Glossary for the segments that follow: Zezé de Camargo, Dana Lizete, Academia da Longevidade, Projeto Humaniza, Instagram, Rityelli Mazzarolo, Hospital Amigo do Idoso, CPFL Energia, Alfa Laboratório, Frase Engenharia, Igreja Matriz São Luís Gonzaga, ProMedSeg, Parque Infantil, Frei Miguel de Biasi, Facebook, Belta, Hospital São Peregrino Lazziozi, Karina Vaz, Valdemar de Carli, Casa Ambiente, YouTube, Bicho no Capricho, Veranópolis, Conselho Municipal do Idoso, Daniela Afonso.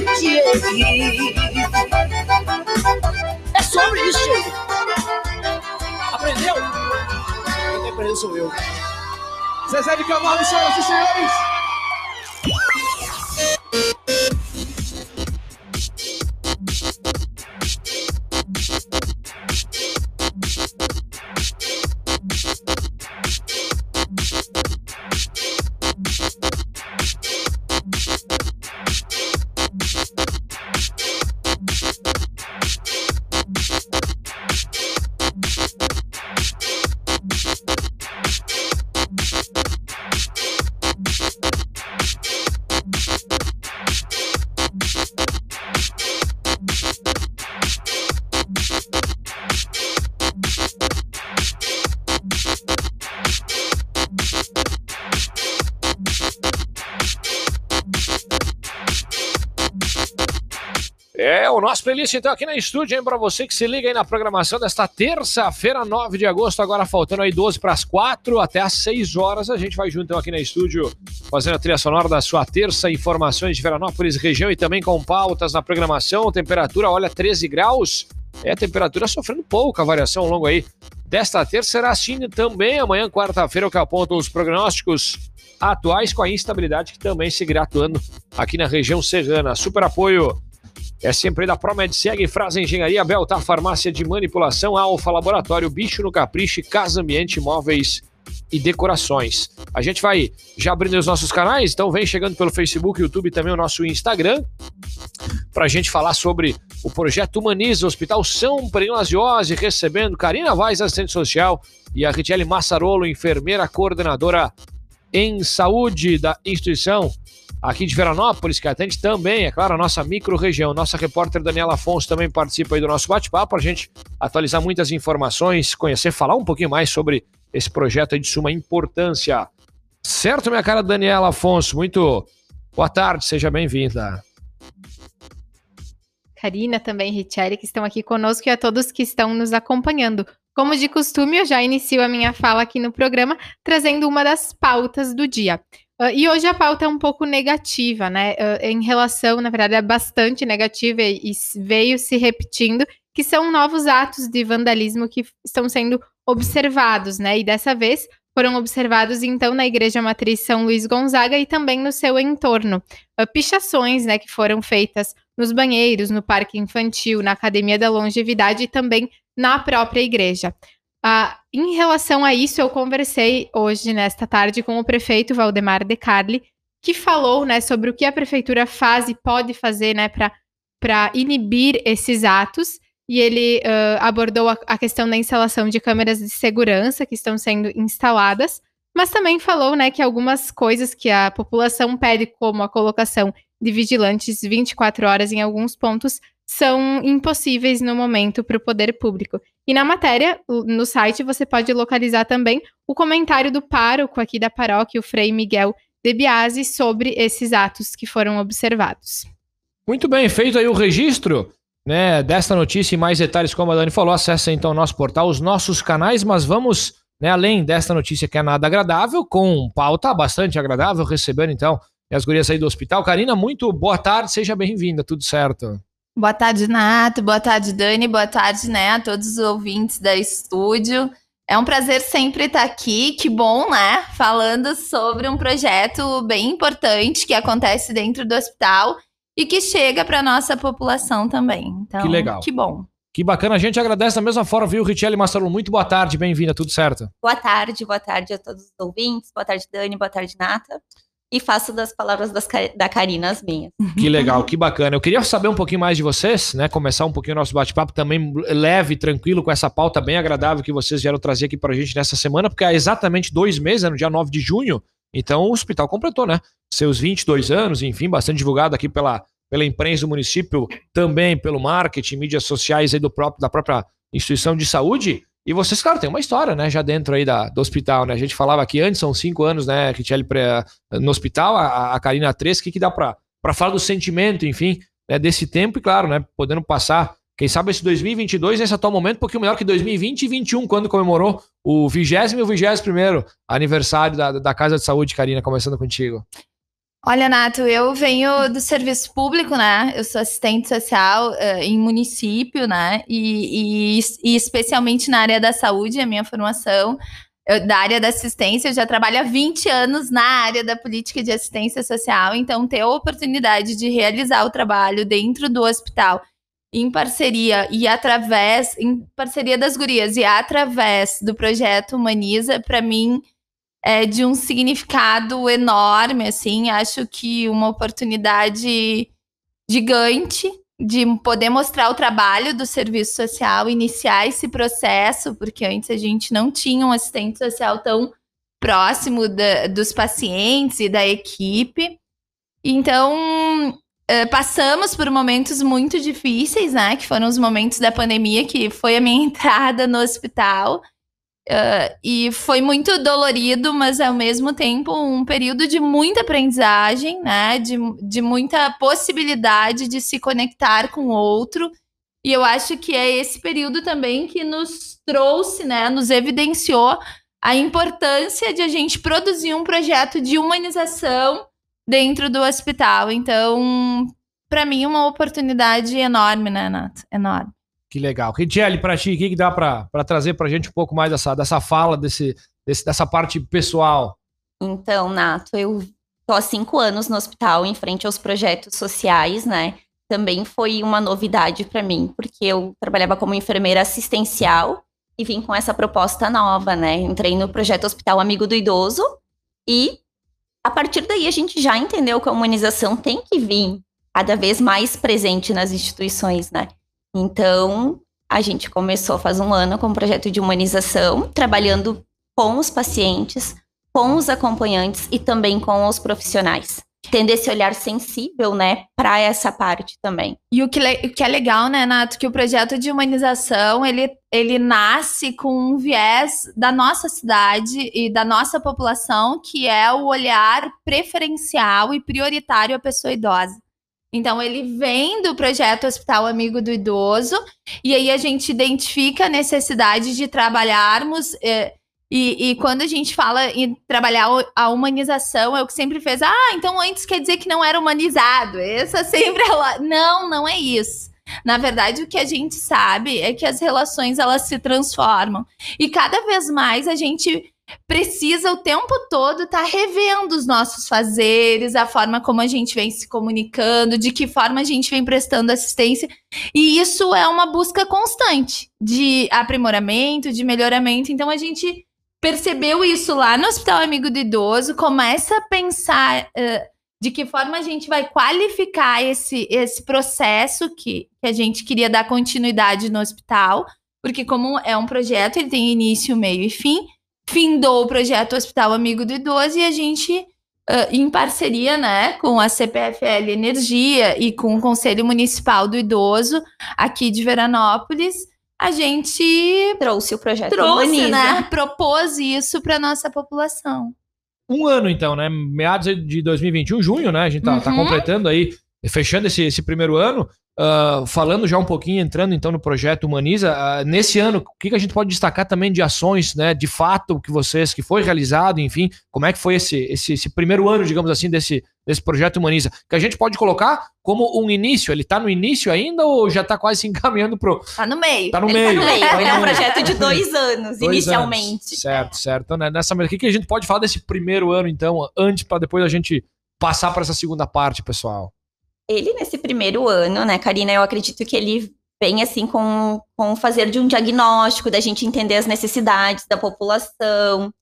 Rityelli. É sobre isso, gente. Aprendeu? Quem aprendeu sou eu. Zezé de Camargo, senhoras e senhores. Nosso playlist então aqui na estúdio, hein, pra você que se liga aí na programação desta terça-feira, 9 de agosto, agora faltando aí 12 para as 4, até às 6 horas a gente vai junto então aqui na estúdio fazendo a trilha sonora da sua terça, informações de Veranópolis, região e também com pautas na programação, temperatura, olha, 13 graus, é, temperatura sofrendo pouca variação ao longo aí desta terça, será assim também amanhã, quarta-feira, o que apontam os prognósticos atuais com a instabilidade que também seguirá atuando aqui na região serrana. Super apoio é sempre da ProMedSeg, Frase Engenharia, Belta, Farmácia de Manipulação, Alfa Laboratório, Bicho no Capricho, Casa Ambiente, Imóveis e Decorações. A gente vai já abrindo os nossos canais, então vem chegando pelo Facebook, YouTube e também o nosso Instagram, pra gente falar sobre o Projeto Humaniza, Hospital São Peregrino Lazziozi, recebendo Karina Vaz, assistente social, e a Rityelli Mazzarolo, enfermeira coordenadora em saúde da instituição aqui de Veranópolis, que atende também, é claro, a nossa micro-região. Nossa repórter Daniela Afonso também participa aí do nosso bate-papo, para a gente atualizar muitas informações, conhecer, falar um pouquinho mais sobre esse projeto aí de suma importância. Certo, minha cara Daniela Afonso? Muito boa tarde, seja bem-vinda. Karina também, Rityelli, que estão aqui conosco e a todos que estão nos acompanhando. Como de costume, eu já inicio a minha fala aqui no programa, trazendo uma das pautas do dia. E hoje a pauta é um pouco negativa, né, em relação, na verdade é bastante negativa e veio se repetindo, que são novos atos de vandalismo que estão sendo observados, né, e dessa vez foram observados então na Igreja Matriz São Luís Gonzaga e também no seu entorno. Pichações, né, que foram feitas nos banheiros, no Parque Infantil, na Academia da Longevidade e também na própria igreja. Em relação a isso, eu conversei hoje, nesta tarde, com o prefeito Valdemar de Carli, que falou, né, sobre o que a prefeitura faz e pode fazer, né, para inibir esses atos, e ele abordou a questão da instalação de câmeras de segurança que estão sendo instaladas, mas também falou, né, que algumas coisas que a população pede, como a colocação de vigilantes 24 horas em alguns pontos, são impossíveis no momento para o poder público. E na matéria, no site, você pode localizar também o comentário do pároco aqui da paróquia, o Frei Miguel de Biasi, sobre esses atos que foram observados. Muito bem, feito aí o registro, né, desta notícia e mais detalhes, como a Dani falou, acessa então o nosso portal, os nossos canais, mas vamos, né, além desta notícia que é nada agradável, com pauta bastante agradável, recebendo então as gurias aí do hospital. Karina, muito boa tarde, seja bem-vinda, tudo certo? Boa tarde, Nato. Boa tarde, Dani. Boa tarde, né, a todos os ouvintes da estúdio. É um prazer sempre estar aqui. Que bom, né? Falando sobre um projeto bem importante que acontece dentro do hospital e que chega para a nossa população também. Então, que legal. Que bom. Que bacana. A gente agradece da mesma forma, viu, Rityelli Mazzarolo? Muito boa tarde. Bem-vinda. Tudo certo? Boa tarde a todos os ouvintes. Boa tarde, Dani. Boa tarde, Nata. E faço das palavras da Karina as minhas. Que legal, que bacana. Eu queria saber um pouquinho mais de vocês, né? Começar um pouquinho o nosso bate-papo também leve, tranquilo, com essa pauta bem agradável que vocês vieram trazer aqui pra gente nessa semana, porque há exatamente 2 meses, né, no dia 9 de junho, então o hospital completou, né? Seus 22 anos, enfim, bastante divulgado aqui pela imprensa do município, também pelo marketing, mídias sociais aí da própria instituição de saúde. E vocês, claro, tem uma história, né, já dentro aí do hospital, né, a gente falava aqui antes, são 5 anos, né, Rityelli no hospital, a Karina há 3, o que dá pra falar do sentimento, enfim, né, desse tempo e, claro, né, podendo passar, quem sabe esse 2022, nesse atual momento, um pouquinho melhor que 2020 e 2021, quando comemorou o 20º e o 21º aniversário da Casa de Saúde, Karina, começando contigo. Olha, Nato, eu venho do serviço público, né? Eu sou assistente social em município, né? E especialmente na área da saúde, a minha formação da área da assistência. Eu já trabalho há 20 anos na área da política de assistência social. Então, ter a oportunidade de realizar o trabalho dentro do hospital em parceria e através... Em parceria das gurias e através do Projeto Humaniza, para mim... É de um significado enorme, assim, acho que uma oportunidade gigante de poder mostrar o trabalho do serviço social, iniciar esse processo, porque antes a gente não tinha um assistente social tão próximo dos pacientes e da equipe. Então, passamos por momentos muito difíceis, né, que foram os momentos da pandemia, que foi a minha entrada no hospital. E foi muito dolorido, mas ao mesmo tempo um período de muita aprendizagem, né? De muita possibilidade de se conectar com o outro. E eu acho que é esse período também que nos trouxe, né? Nos evidenciou a importância de a gente produzir um projeto de humanização dentro do hospital. Então, para mim, uma oportunidade enorme, né, Nath? Enorme. Que legal. Rityelli, para ti, o que dá para trazer para a gente um pouco mais dessa fala, dessa parte pessoal? Então, Nato, eu tô há 5 anos no hospital, em frente aos projetos sociais, né? Também foi uma novidade para mim, porque eu trabalhava como enfermeira assistencial e vim com essa proposta nova, né? Entrei no projeto Hospital Amigo do Idoso e, a partir daí, a gente já entendeu que a humanização tem que vir cada vez mais presente nas instituições, né? Então, a gente começou faz 1 ano com um projeto de humanização, trabalhando com os pacientes, com os acompanhantes e também com os profissionais. Tendo esse olhar sensível, né, para essa parte também. E o que é legal, né, Nato, que o projeto de humanização, ele nasce com um viés da nossa cidade e da nossa população, que é o olhar preferencial e prioritário à pessoa idosa. Então, ele vem do projeto Hospital Amigo do Idoso, e aí a gente identifica a necessidade de trabalharmos, e quando a gente fala em trabalhar a humanização, é o que sempre fez, então antes quer dizer que não era humanizado, essa sempre... Não é isso. Na verdade, o que a gente sabe é que as relações, elas se transformam, e cada vez mais a gente... precisa o tempo todo estar revendo os nossos fazeres, a forma como a gente vem se comunicando, de que forma a gente vem prestando assistência. E isso é uma busca constante de aprimoramento, de melhoramento. Então, a gente percebeu isso lá no Hospital Amigo do Idoso, começa a pensar de que forma a gente vai qualificar esse processo que a gente queria dar continuidade no hospital, porque como é um projeto, ele tem início, meio e fim. Findou o projeto Hospital Amigo do Idoso e a gente, em parceria, né, com a CPFL Energia e com o Conselho Municipal do Idoso, aqui de Veranópolis, a gente trouxe o projeto Humaniza, né, propôs isso para a nossa população. 1 ano, então, né, meados de 2021, junho, né, a gente tá completando aí, fechando esse 1º ano, falando já um pouquinho, entrando então no projeto Humaniza, nesse ano, o que a gente pode destacar também de ações, né, de fato, que foi realizado, enfim, como é que foi esse 1º ano, digamos assim, desse projeto Humaniza, que a gente pode colocar como um início, ele tá no início ainda ou já tá quase se encaminhando pro... Tá no meio. Ele é um projeto de 2 anos, inicialmente. Anos. Certo, então, né, nessa... O que a gente pode falar desse 1º ano, então, antes, para depois a gente passar para essa segunda parte, pessoal? Ele, nesse 1º ano, né, Karina, eu acredito que ele vem, assim, com o fazer de um diagnóstico, da gente entender as necessidades da população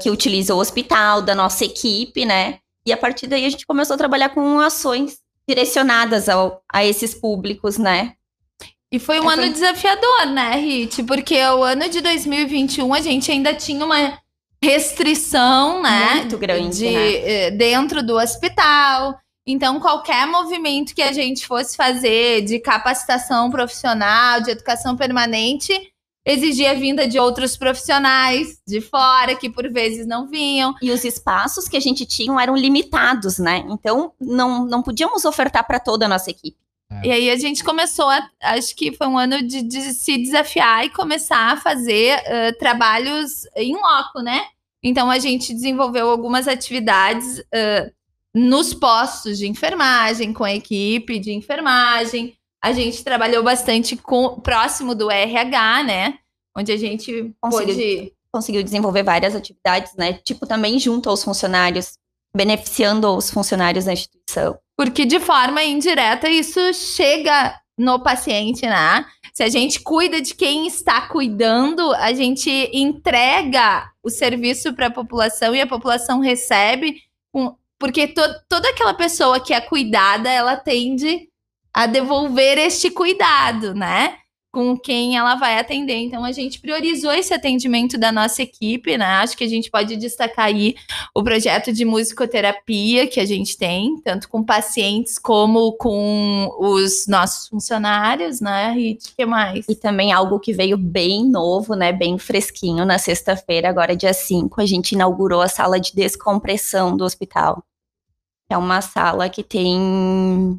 que utiliza o hospital, da nossa equipe, né, e a partir daí a gente começou a trabalhar com ações direcionadas a esses públicos, né. E foi um ano desafiador, né, Rit, porque o ano de 2021 a gente ainda tinha uma restrição, né, muito grande, dentro do hospital. Então, qualquer movimento que a gente fosse fazer de capacitação profissional, de educação permanente, exigia a vinda de outros profissionais de fora, que por vezes não vinham. E os espaços que a gente tinha eram limitados, né? Então, não podíamos ofertar para toda a nossa equipe. É. E aí, a gente começou, acho que foi um ano de se desafiar e começar a fazer trabalhos em loco, né? Então, a gente desenvolveu algumas atividades... nos postos de enfermagem, com a equipe de enfermagem. A gente trabalhou bastante próximo do RH, né? Onde a gente conseguiu desenvolver várias atividades, né? Tipo, também junto aos funcionários, beneficiando os funcionários da instituição. Porque de forma indireta isso chega no paciente, né? Se a gente cuida de quem está cuidando, a gente entrega o serviço para a população e a população recebe, porque toda aquela pessoa que é cuidada, ela tende a devolver este cuidado, né? Com quem ela vai atender. Então, a gente priorizou esse atendimento da nossa equipe, né? Acho que a gente pode destacar aí o projeto de musicoterapia que a gente tem, tanto com pacientes como com os nossos funcionários, né, Rit? O que mais? E também algo que veio bem novo, né, bem fresquinho, na sexta-feira, agora dia 5, a gente inaugurou a sala de descompressão do hospital. É uma sala que tem um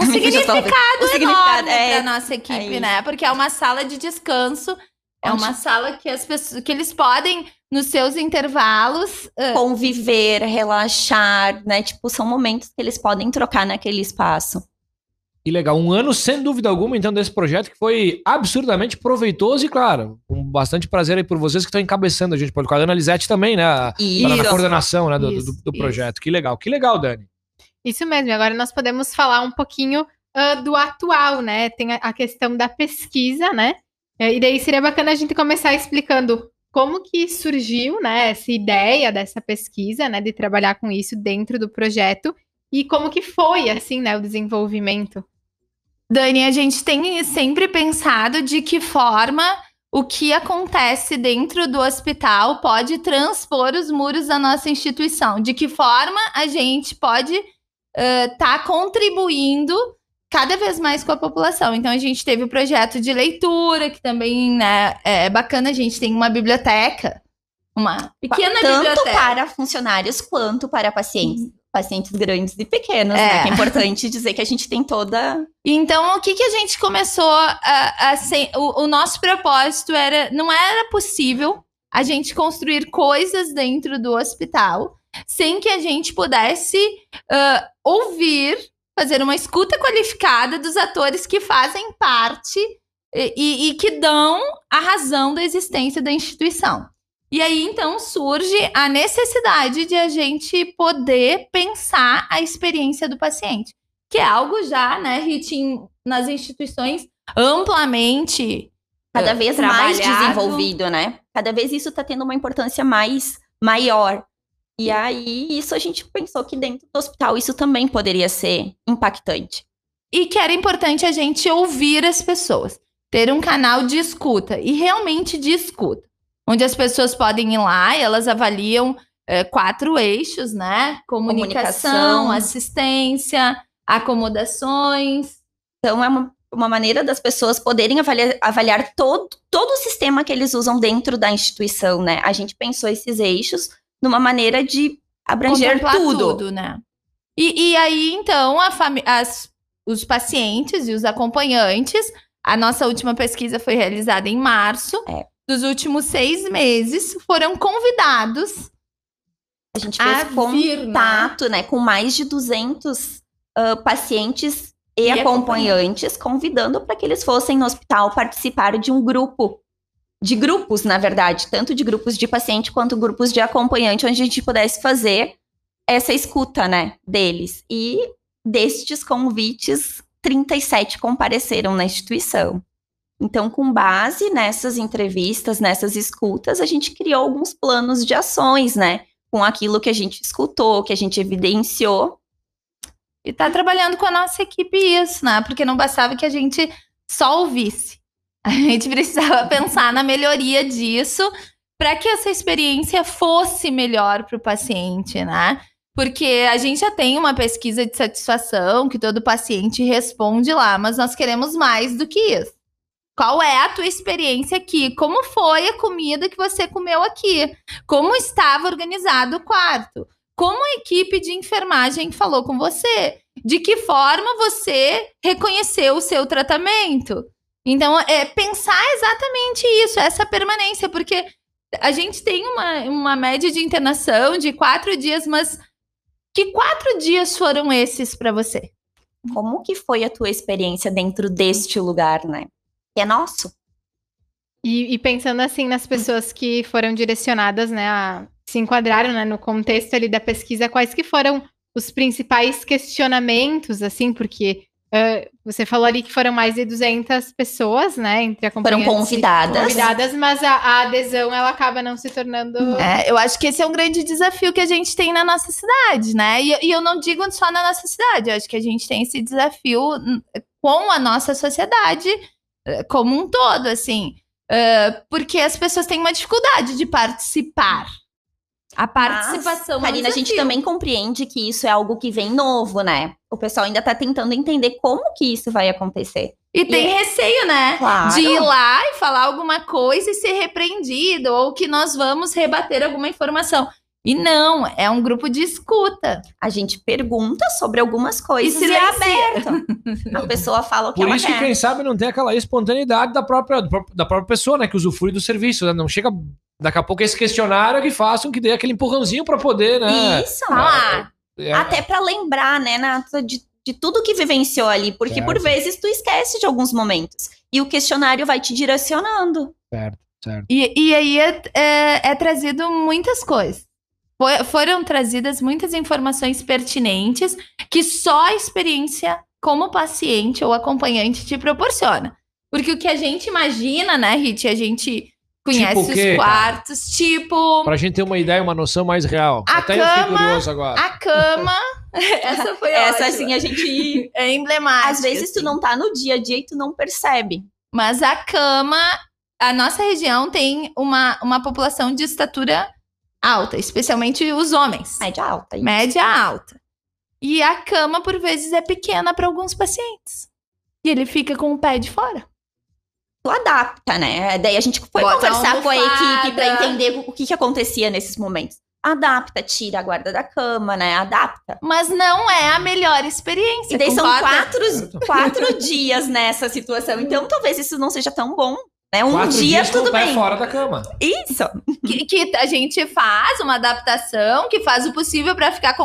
significado enorme da nossa equipe, né? Porque é uma sala de descanso, é uma sala que as pessoas, que eles podem, nos seus intervalos, conviver, relaxar, né? Tipo, são momentos que eles podem trocar naquele espaço. E legal, um ano, sem dúvida alguma, então, desse projeto que foi absurdamente proveitoso e, claro, com bastante prazer aí por vocês que estão encabeçando a gente, pode colocar a Dana Lizete também, né? Na coordenação, né, do projeto. Isso. Que legal, Dani. Isso mesmo, agora nós podemos falar um pouquinho do atual, né? Tem a questão da pesquisa, né? E daí seria bacana a gente começar explicando como que surgiu, né, essa ideia dessa pesquisa, né, de trabalhar com isso dentro do projeto e como que foi, assim, né, o desenvolvimento. Dani, a gente tem sempre pensado de que forma o que acontece dentro do hospital pode transpor os muros da nossa instituição, de que forma a gente pode tá contribuindo cada vez mais com a população. Então, a gente teve o projeto de leitura, que também, né, é bacana, a gente tem uma biblioteca, uma pequena biblioteca. Tanto para funcionários quanto para pacientes grandes e pequenos, né, que é importante dizer que a gente tem toda... Então, o que a gente começou o nosso propósito era, não era possível a gente construir coisas dentro do hospital sem que a gente pudesse fazer uma escuta qualificada dos atores que fazem parte e que dão a razão da existência da instituição. E aí, então, surge a necessidade de a gente poder pensar a experiência do paciente, que é algo já, né, Ritinho, nas instituições amplamente cada vez trabalhado, mais desenvolvido, né? Cada vez isso está tendo uma importância maior. E aí, isso a gente pensou que dentro do hospital isso também poderia ser impactante. E que era importante a gente ouvir as pessoas, ter um canal de escuta, e realmente de escuta, onde as pessoas podem ir lá e elas avaliam 4 eixos, né? Comunicação, assistência, acomodações. Então, é uma maneira das pessoas poderem avaliar todo o sistema que eles usam dentro da instituição, né? A gente pensou esses eixos numa maneira de abranger tudo, né? E aí, então, os pacientes e os acompanhantes, a nossa última pesquisa foi realizada em março, dos últimos 6 meses, foram convidados. A gente fez contato, né, com mais de 200 pacientes e acompanhantes, convidando para que eles fossem no hospital participar de um grupo. De grupos, na verdade, tanto de grupos de paciente quanto grupos de acompanhante, onde a gente pudesse fazer essa escuta, né, deles. E destes convites, 37 compareceram na instituição. Então, com base nessas entrevistas, nessas escutas, a gente criou alguns planos de ações, né, com aquilo que a gente escutou, que a gente evidenciou. E tá trabalhando com a nossa equipe isso, né, porque não bastava que a gente só ouvisse. A gente precisava pensar na melhoria disso para que essa experiência fosse melhor para o paciente, né? Porque a gente já tem uma pesquisa de satisfação que todo paciente responde lá, mas nós queremos mais do que isso. Qual é a tua experiência aqui? Como foi a comida que você comeu aqui? Como estava organizado o quarto? Como a equipe de enfermagem falou com você? De que forma você reconheceu o seu tratamento? Então, é pensar exatamente isso, essa permanência, porque a gente tem uma média de internação de 4 dias, mas que 4 dias foram esses para você? Como que foi a tua experiência dentro deste lugar, né? Que é nosso. E pensando assim nas pessoas que foram direcionadas, né, se enquadraram, né, no contexto ali da pesquisa, quais que foram os principais questionamentos, assim, porque você falou ali que foram mais de 200 pessoas, né, entre acompanhantes. Foram convidadas, mas a adesão, ela acaba não se tornando... eu acho que esse é um grande desafio que a gente tem na nossa cidade, né, e eu não digo só na nossa cidade, eu acho que a gente tem esse desafio com a nossa sociedade como um todo, assim... porque as pessoas têm uma dificuldade de participar. A participação... Mas, Karina, a gente também compreende que isso é algo que vem novo, né? O pessoal ainda tá tentando entender como que isso vai acontecer. E tem receio, né? Claro. De ir lá e falar alguma coisa e ser repreendido, ou que nós vamos rebater alguma informação. E não, é um grupo de escuta. A gente pergunta sobre algumas coisas e é aberto. A pessoa fala o que ela quer. Por isso que, quem sabe, não tem aquela espontaneidade da própria pessoa, né? Que usufrui do serviço, né? Não chega... Daqui a pouco esse questionário que façam, que dê aquele empurrãozinho pra poder, né? Isso, falar. Até pra lembrar, né, Nata, de tudo que vivenciou ali. Porque, certo, por vezes, tu esquece de alguns momentos. E o questionário vai te direcionando. Certo, certo. E aí é trazido muitas coisas. Foram trazidas muitas informações pertinentes que só a experiência como paciente ou acompanhante te proporciona. Porque o que a gente imagina, né, Rit, a gente conhece tipo os quartos, tipo... Pra gente ter uma ideia, uma noção mais real. Eu fiquei curioso agora. A cama... Essa foi essa, ótima. Assim, a gente... É emblemática. Às vezes, assim, tu não tá no dia a dia e tu não percebe. Mas a cama... A nossa região tem uma população de estatura... alta, especialmente os homens. Média alta. Isso. Média alta. E a cama, por vezes, é pequena para alguns pacientes. E ele fica com o pé de fora. Tu adapta, né? Daí a gente foi conversar com a equipe para entender o que acontecia nesses momentos. Adapta, tira a guarda da cama, né? Adapta. Mas não é a melhor experiência. E daí são quatro dias nessa situação. Então, talvez isso não seja tão bom. Né? Um dia tudo bem. Fora da cama. Isso. que a gente faz uma adaptação, que faz o possível para ficar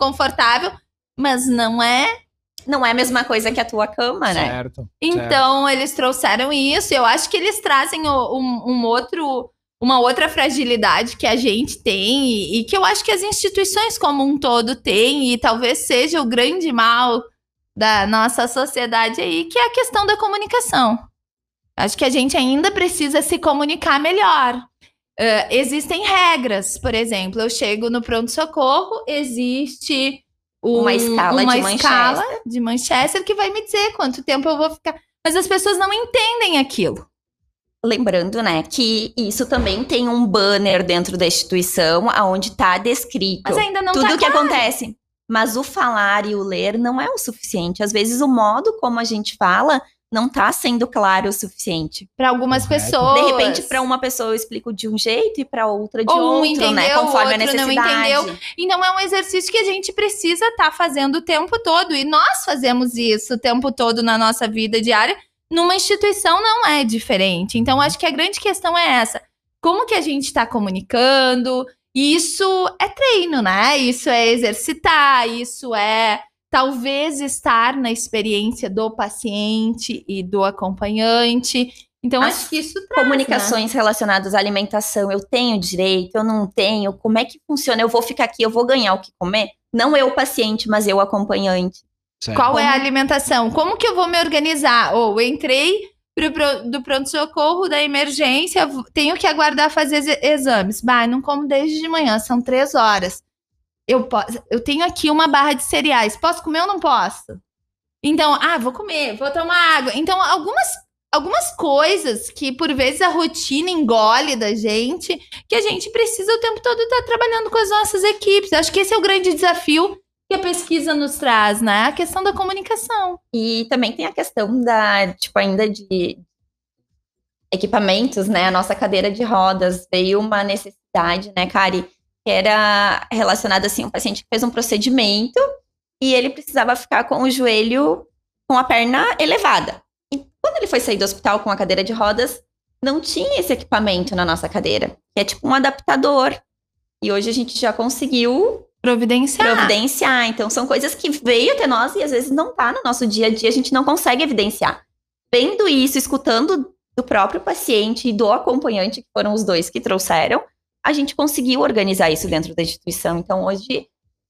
confortável, mas não é a mesma coisa que a tua cama, certo, né? Certo. Então eles trouxeram isso. Eu acho que eles trazem uma outra fragilidade que a gente tem e que eu acho que as instituições como um todo têm e talvez seja o grande mal da nossa sociedade aí, que é a questão da comunicação. Acho que a gente ainda precisa se comunicar melhor. Existem regras, por exemplo, eu chego no pronto-socorro, existe uma escala de Manchester que vai me dizer quanto tempo eu vou ficar. Mas as pessoas não entendem aquilo. Lembrando, né, que isso também tem um banner dentro da instituição, onde está descrito mas ainda não tudo o que acontece. Mas o falar e o ler não é o suficiente. Às vezes o modo como a gente fala... não tá sendo claro o suficiente. Para algumas pessoas. De repente, para uma pessoa eu explico de um jeito e para outra de outro, né? Conforme a necessidade. Não entendeu. E não é um exercício que a gente precisa estar fazendo o tempo todo. E nós fazemos isso o tempo todo na nossa vida diária. Numa instituição não é diferente. Então, acho que a grande questão é essa. Como que a gente está comunicando? E isso é treino, né? Isso é exercitar, isso é... talvez estar na experiência do paciente e do acompanhante. Então, acho que isso traz, comunicações, né, relacionadas à alimentação. Eu tenho direito, eu não tenho. Como é que funciona? Eu vou ficar aqui, eu vou ganhar o que comer? Não eu, paciente, mas eu, acompanhante. Certo. Qual é a alimentação? Como que eu vou me organizar? Ou entrei do pronto-socorro, da emergência, tenho que aguardar fazer exames. Bah, não como desde de manhã, são 3 horas. Eu tenho aqui uma barra de cereais. Posso comer ou não posso? Então, vou comer, vou tomar água. Então, algumas coisas que, por vezes, a rotina engole da gente, que a gente precisa o tempo todo estar trabalhando com as nossas equipes. Acho que esse é o grande desafio que a pesquisa nos traz, né? A questão da comunicação. E também tem a questão da, tipo, ainda de equipamentos, né? A nossa cadeira de rodas veio uma necessidade, né, Kari? Que era relacionado assim, um paciente que fez um procedimento e ele precisava ficar com o joelho, com a perna elevada. E quando ele foi sair do hospital com a cadeira de rodas, não tinha esse equipamento na nossa cadeira, que é tipo um adaptador. E hoje a gente já conseguiu providenciar. Então, são coisas que veio até nós e às vezes não tá no nosso dia a dia, a gente não consegue evidenciar. Vendo isso, escutando do próprio paciente e do acompanhante, que foram os dois que trouxeram, a gente conseguiu organizar isso dentro da instituição. Então, hoje,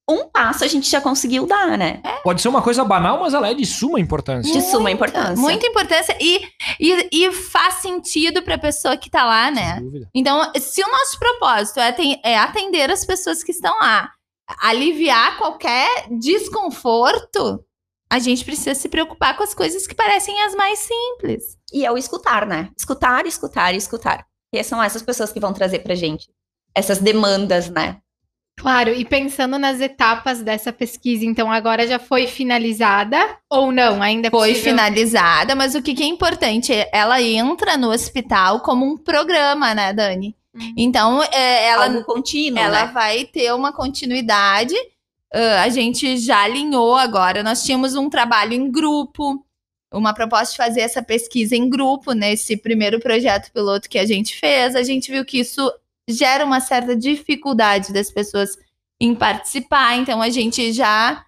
um passo a gente já conseguiu dar, né? É. Pode ser uma coisa banal, mas ela é de suma importância. De suma importância. Muita importância. E faz sentido pra pessoa que tá lá, né? Sem dúvida. Então, se o nosso propósito é atender as pessoas que estão lá, aliviar qualquer desconforto, a gente precisa se preocupar com as coisas que parecem as mais simples. E é o escutar, né? Escutar. E são essas pessoas que vão trazer pra gente essas demandas, né? Claro, e pensando nas etapas dessa pesquisa, então agora já foi finalizada ou não? Ainda foi finalizada, mas o que é importante? Ela entra no hospital como um programa, né, Dani? Então, ela continua, ela, né, vai ter uma continuidade. A gente já alinhou agora. Nós tínhamos um trabalho em grupo, uma proposta de fazer essa pesquisa em grupo nesse primeiro projeto piloto que a gente fez. A gente viu que isso gera uma certa dificuldade das pessoas em participar. Então, a gente já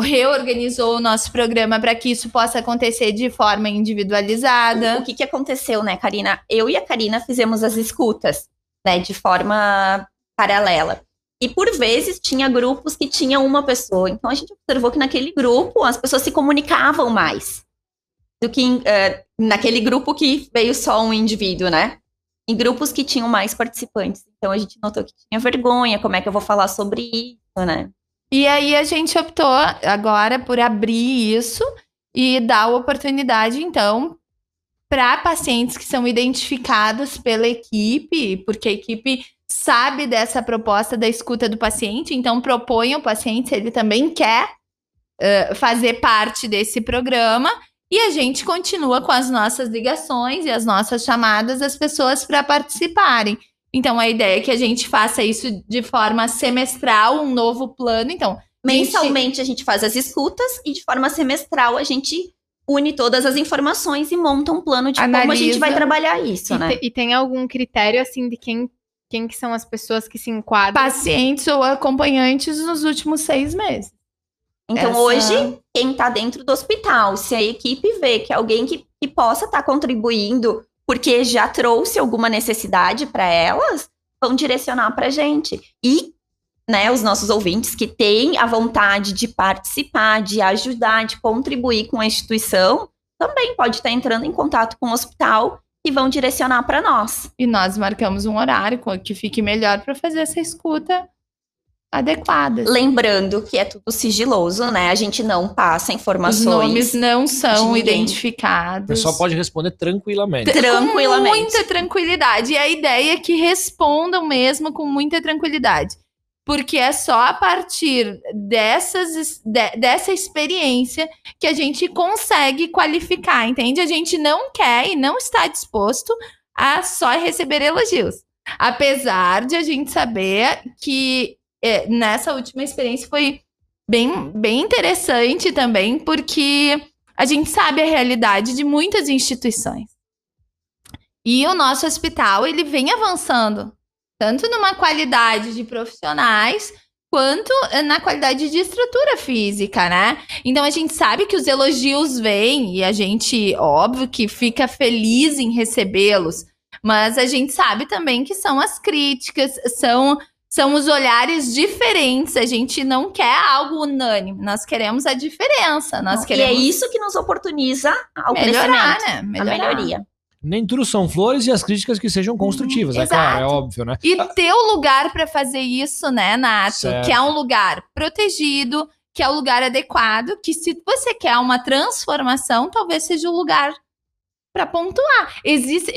reorganizou o nosso programa para que isso possa acontecer de forma individualizada. O que aconteceu, né, Karina? Eu e a Karina fizemos as escutas, né, de forma paralela. E por vezes tinha grupos que tinham uma pessoa. Então a gente observou que naquele grupo as pessoas se comunicavam mais do que naquele grupo que veio só um indivíduo, né? Em grupos que tinham mais participantes. Então a gente notou que tinha vergonha, como é que eu vou falar sobre isso, né? E aí a gente optou agora por abrir isso e dar oportunidade, então, para pacientes que são identificados pela equipe, porque a equipe sabe dessa proposta da escuta do paciente, então propõe ao paciente se ele também quer fazer parte desse programa, e a gente continua com as nossas ligações e as nossas chamadas das pessoas para participarem. Então, a ideia é que a gente faça isso de forma semestral, um novo plano. Então, mensalmente a gente faz as escutas e de forma semestral a gente une todas as informações e monta um plano de analisa, como a gente vai trabalhar isso, né? E tem algum critério, assim, de quem que são as pessoas que se enquadram? Pacientes ou acompanhantes nos últimos 6 meses. Então, hoje, quem está dentro do hospital, se a equipe vê que é alguém que possa estar contribuindo porque já trouxe alguma necessidade para elas, vão direcionar para a gente. E, né, os nossos ouvintes que têm a vontade de participar, de ajudar, de contribuir com a instituição, também pode estar entrando em contato com o hospital e vão direcionar para nós. E nós marcamos um horário que fique melhor para fazer essa escuta adequada. Lembrando que é tudo sigiloso, né? A gente não passa informações. Os nomes não são identificados. O pessoal pode responder tranquilamente. Com muita tranquilidade. E a ideia é que respondam mesmo com muita tranquilidade. Porque é só a partir dessa experiência que a gente consegue qualificar, entende? A gente não quer e não está disposto a só receber elogios. Apesar de a gente saber que nessa última experiência foi bem interessante também, porque a gente sabe a realidade de muitas instituições. E o nosso hospital, ele vem avançando, tanto numa qualidade de profissionais, quanto na qualidade de estrutura física, né? Então, a gente sabe que os elogios vêm, e a gente, óbvio, que fica feliz em recebê-los, mas a gente sabe também que são as críticas, são os olhares diferentes, a gente não quer algo unânime, nós queremos a diferença, E é isso que nos oportuniza ao melhorar, né? Melhorar. A melhoria. Nem tudo são flores e as críticas que sejam construtivas, é claro, é óbvio, né? E ter o lugar para fazer isso, né, Nath? Certo. Que é um lugar protegido, que é um lugar adequado, que se você quer uma transformação, talvez seja o lugar para pontuar. Existe,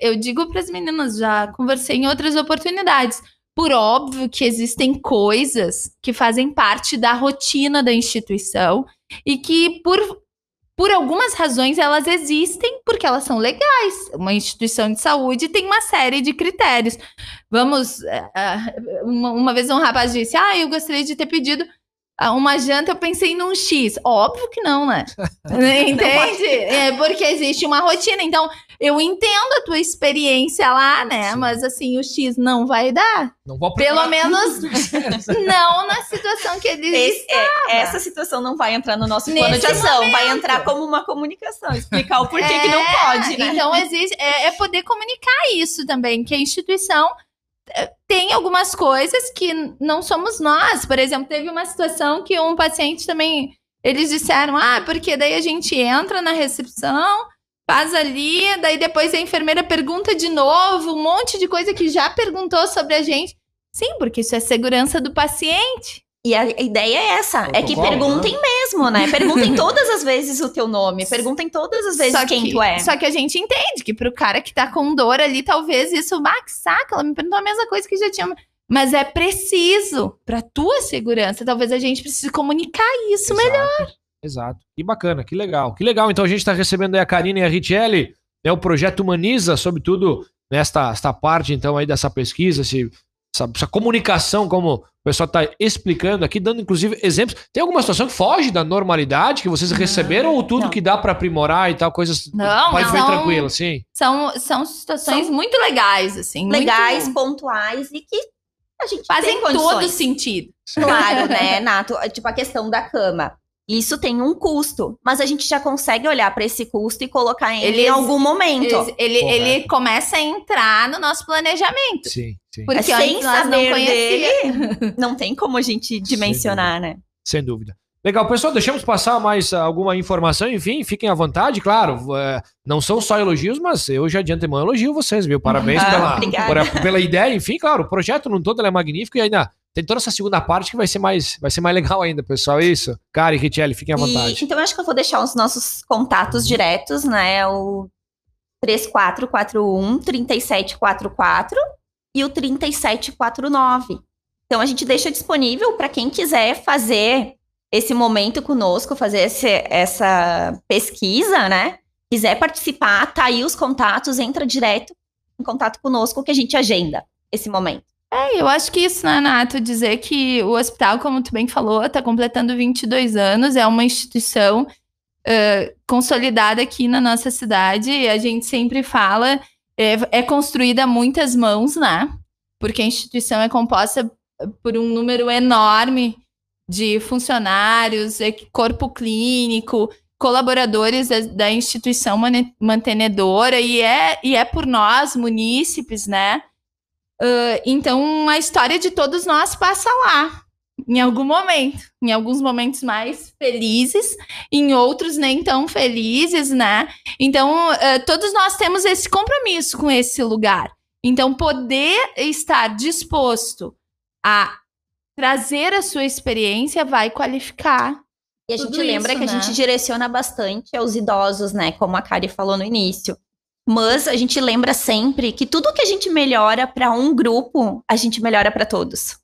eu digo para as meninas, já conversei em outras oportunidades, por óbvio que existem coisas que fazem parte da rotina da instituição e que, por algumas razões, elas existem porque elas são legais. Uma instituição de saúde tem uma série de critérios. Uma vez um rapaz disse, eu gostaria de ter pedido uma janta, eu pensei num X. Óbvio que não, né? Entende? É porque existe uma rotina. Então, eu entendo a tua experiência lá, né? Sim. Mas, assim, o X não vai dar. Não vou procurar. Pelo menos, não na situação que ele estava. Essa situação não vai entrar no nosso plano de ação. Momento. Vai entrar como uma comunicação. Explicar o porquê que não pode, né? Então, existe, poder comunicar isso também. Que a instituição... Tem algumas coisas que não somos nós. Por exemplo, teve uma situação que um paciente também... Eles disseram, porque daí a gente entra na recepção, faz ali, daí depois a enfermeira pergunta de novo, um monte de coisa que já perguntou sobre a gente. Sim, porque isso é segurança do paciente. E a ideia é essa, que perguntem mesmo, né? Perguntem todas as vezes o teu nome, perguntem todas as vezes quem tu é. Só que a gente entende que pro cara que tá com dor ali, talvez isso, que saca, ela me perguntou a mesma coisa que já tinha... Mas é preciso, pra tua segurança, talvez a gente precise comunicar isso melhor. Exato, que bacana, que legal. Que legal, então a gente tá recebendo aí a Karina e a Rityelli, né, o Projeto Humaniza, sobretudo nesta parte, então, aí dessa pesquisa, essa comunicação, como o pessoal está explicando aqui, dando inclusive exemplos. Tem alguma situação que foge da normalidade que vocês receberam ou tudo não. que dá para aprimorar e tal, coisas pode bem tranquilo, assim? São situações muito legais, assim. Legais, muito... pontuais e que a gente fazem todo sentido. Claro, né, Nato? Tipo a questão da cama. Isso tem um custo, mas a gente já consegue olhar para esse custo e colocar ele em algum momento. Ele começa a entrar no nosso planejamento. Sim. Porque sem saber dele, não tem como a gente dimensionar, né? Sem dúvida. Legal, pessoal, deixamos passar mais alguma informação, enfim, fiquem à vontade, claro, não são só elogios, mas eu já de antemão elogio vocês, viu? Parabéns pela ideia, enfim, claro, o projeto no todo é magnífico e ainda... Tem toda essa segunda parte que vai ser mais legal ainda, pessoal. Isso. Kari, Rityelli, fiquem à vontade. Então, eu acho que eu vou deixar os nossos contatos diretos, né? O 3441-3744 e o 3749. Então, a gente deixa disponível para quem quiser fazer esse momento conosco, fazer essa pesquisa, né? Quiser participar, tá aí os contatos, entra direto em contato conosco que a gente agenda esse momento. Eu acho que isso, né, Nato, dizer que o hospital, como tu bem falou, está completando 22 anos, é uma instituição consolidada aqui na nossa cidade, e a gente sempre fala, é construída a muitas mãos, né, porque a instituição é composta por um número enorme de funcionários, corpo clínico, colaboradores da instituição mantenedora, e é por nós, munícipes, né. Então, a história de todos nós passa lá, em algum momento, em alguns momentos mais felizes, em outros nem tão felizes, né? Então, todos nós temos esse compromisso com esse lugar. Então, poder estar disposto a trazer a sua experiência vai qualificar. E a gente lembra que a gente direciona bastante aos idosos, né? Como a Kari falou no início. Mas a gente lembra sempre que tudo que a gente melhora para um grupo, a gente melhora para todos.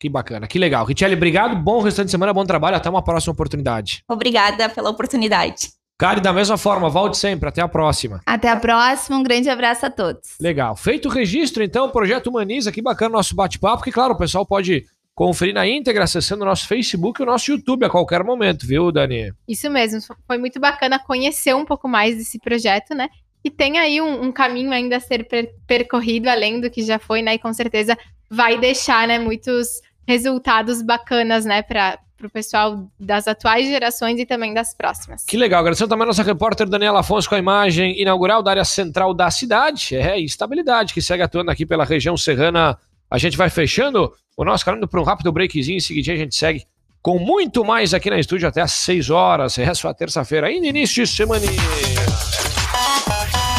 Que bacana, que legal. Rityelli, obrigado, bom restante de semana, bom trabalho, até uma próxima oportunidade. Obrigada pela oportunidade. Kari, da mesma forma, volte sempre, até a próxima. Até a próxima, um grande abraço a todos. Legal, feito o registro então, Projeto Humaniza, que bacana o nosso bate-papo, que claro, o pessoal pode... conferir na íntegra, acessando o nosso Facebook e o nosso YouTube a qualquer momento, viu, Dani? Isso mesmo, foi muito bacana conhecer um pouco mais desse projeto, né? E tem aí um caminho ainda a ser percorrido, além do que já foi, né? E com certeza vai deixar, né, muitos resultados bacanas, né, para o pessoal das atuais gerações e também das próximas. Que legal, agradecendo também a nossa repórter Daniela Afonso com a imagem inaugural da área central da cidade, estabilidade que segue atuando aqui pela região serrana. A gente vai fechando o nosso caminho para um rápido breakzinho. Em seguidinha a gente segue com muito mais aqui na Estúdio até às 6 horas. É só a terça-feira, ainda início de semaninha.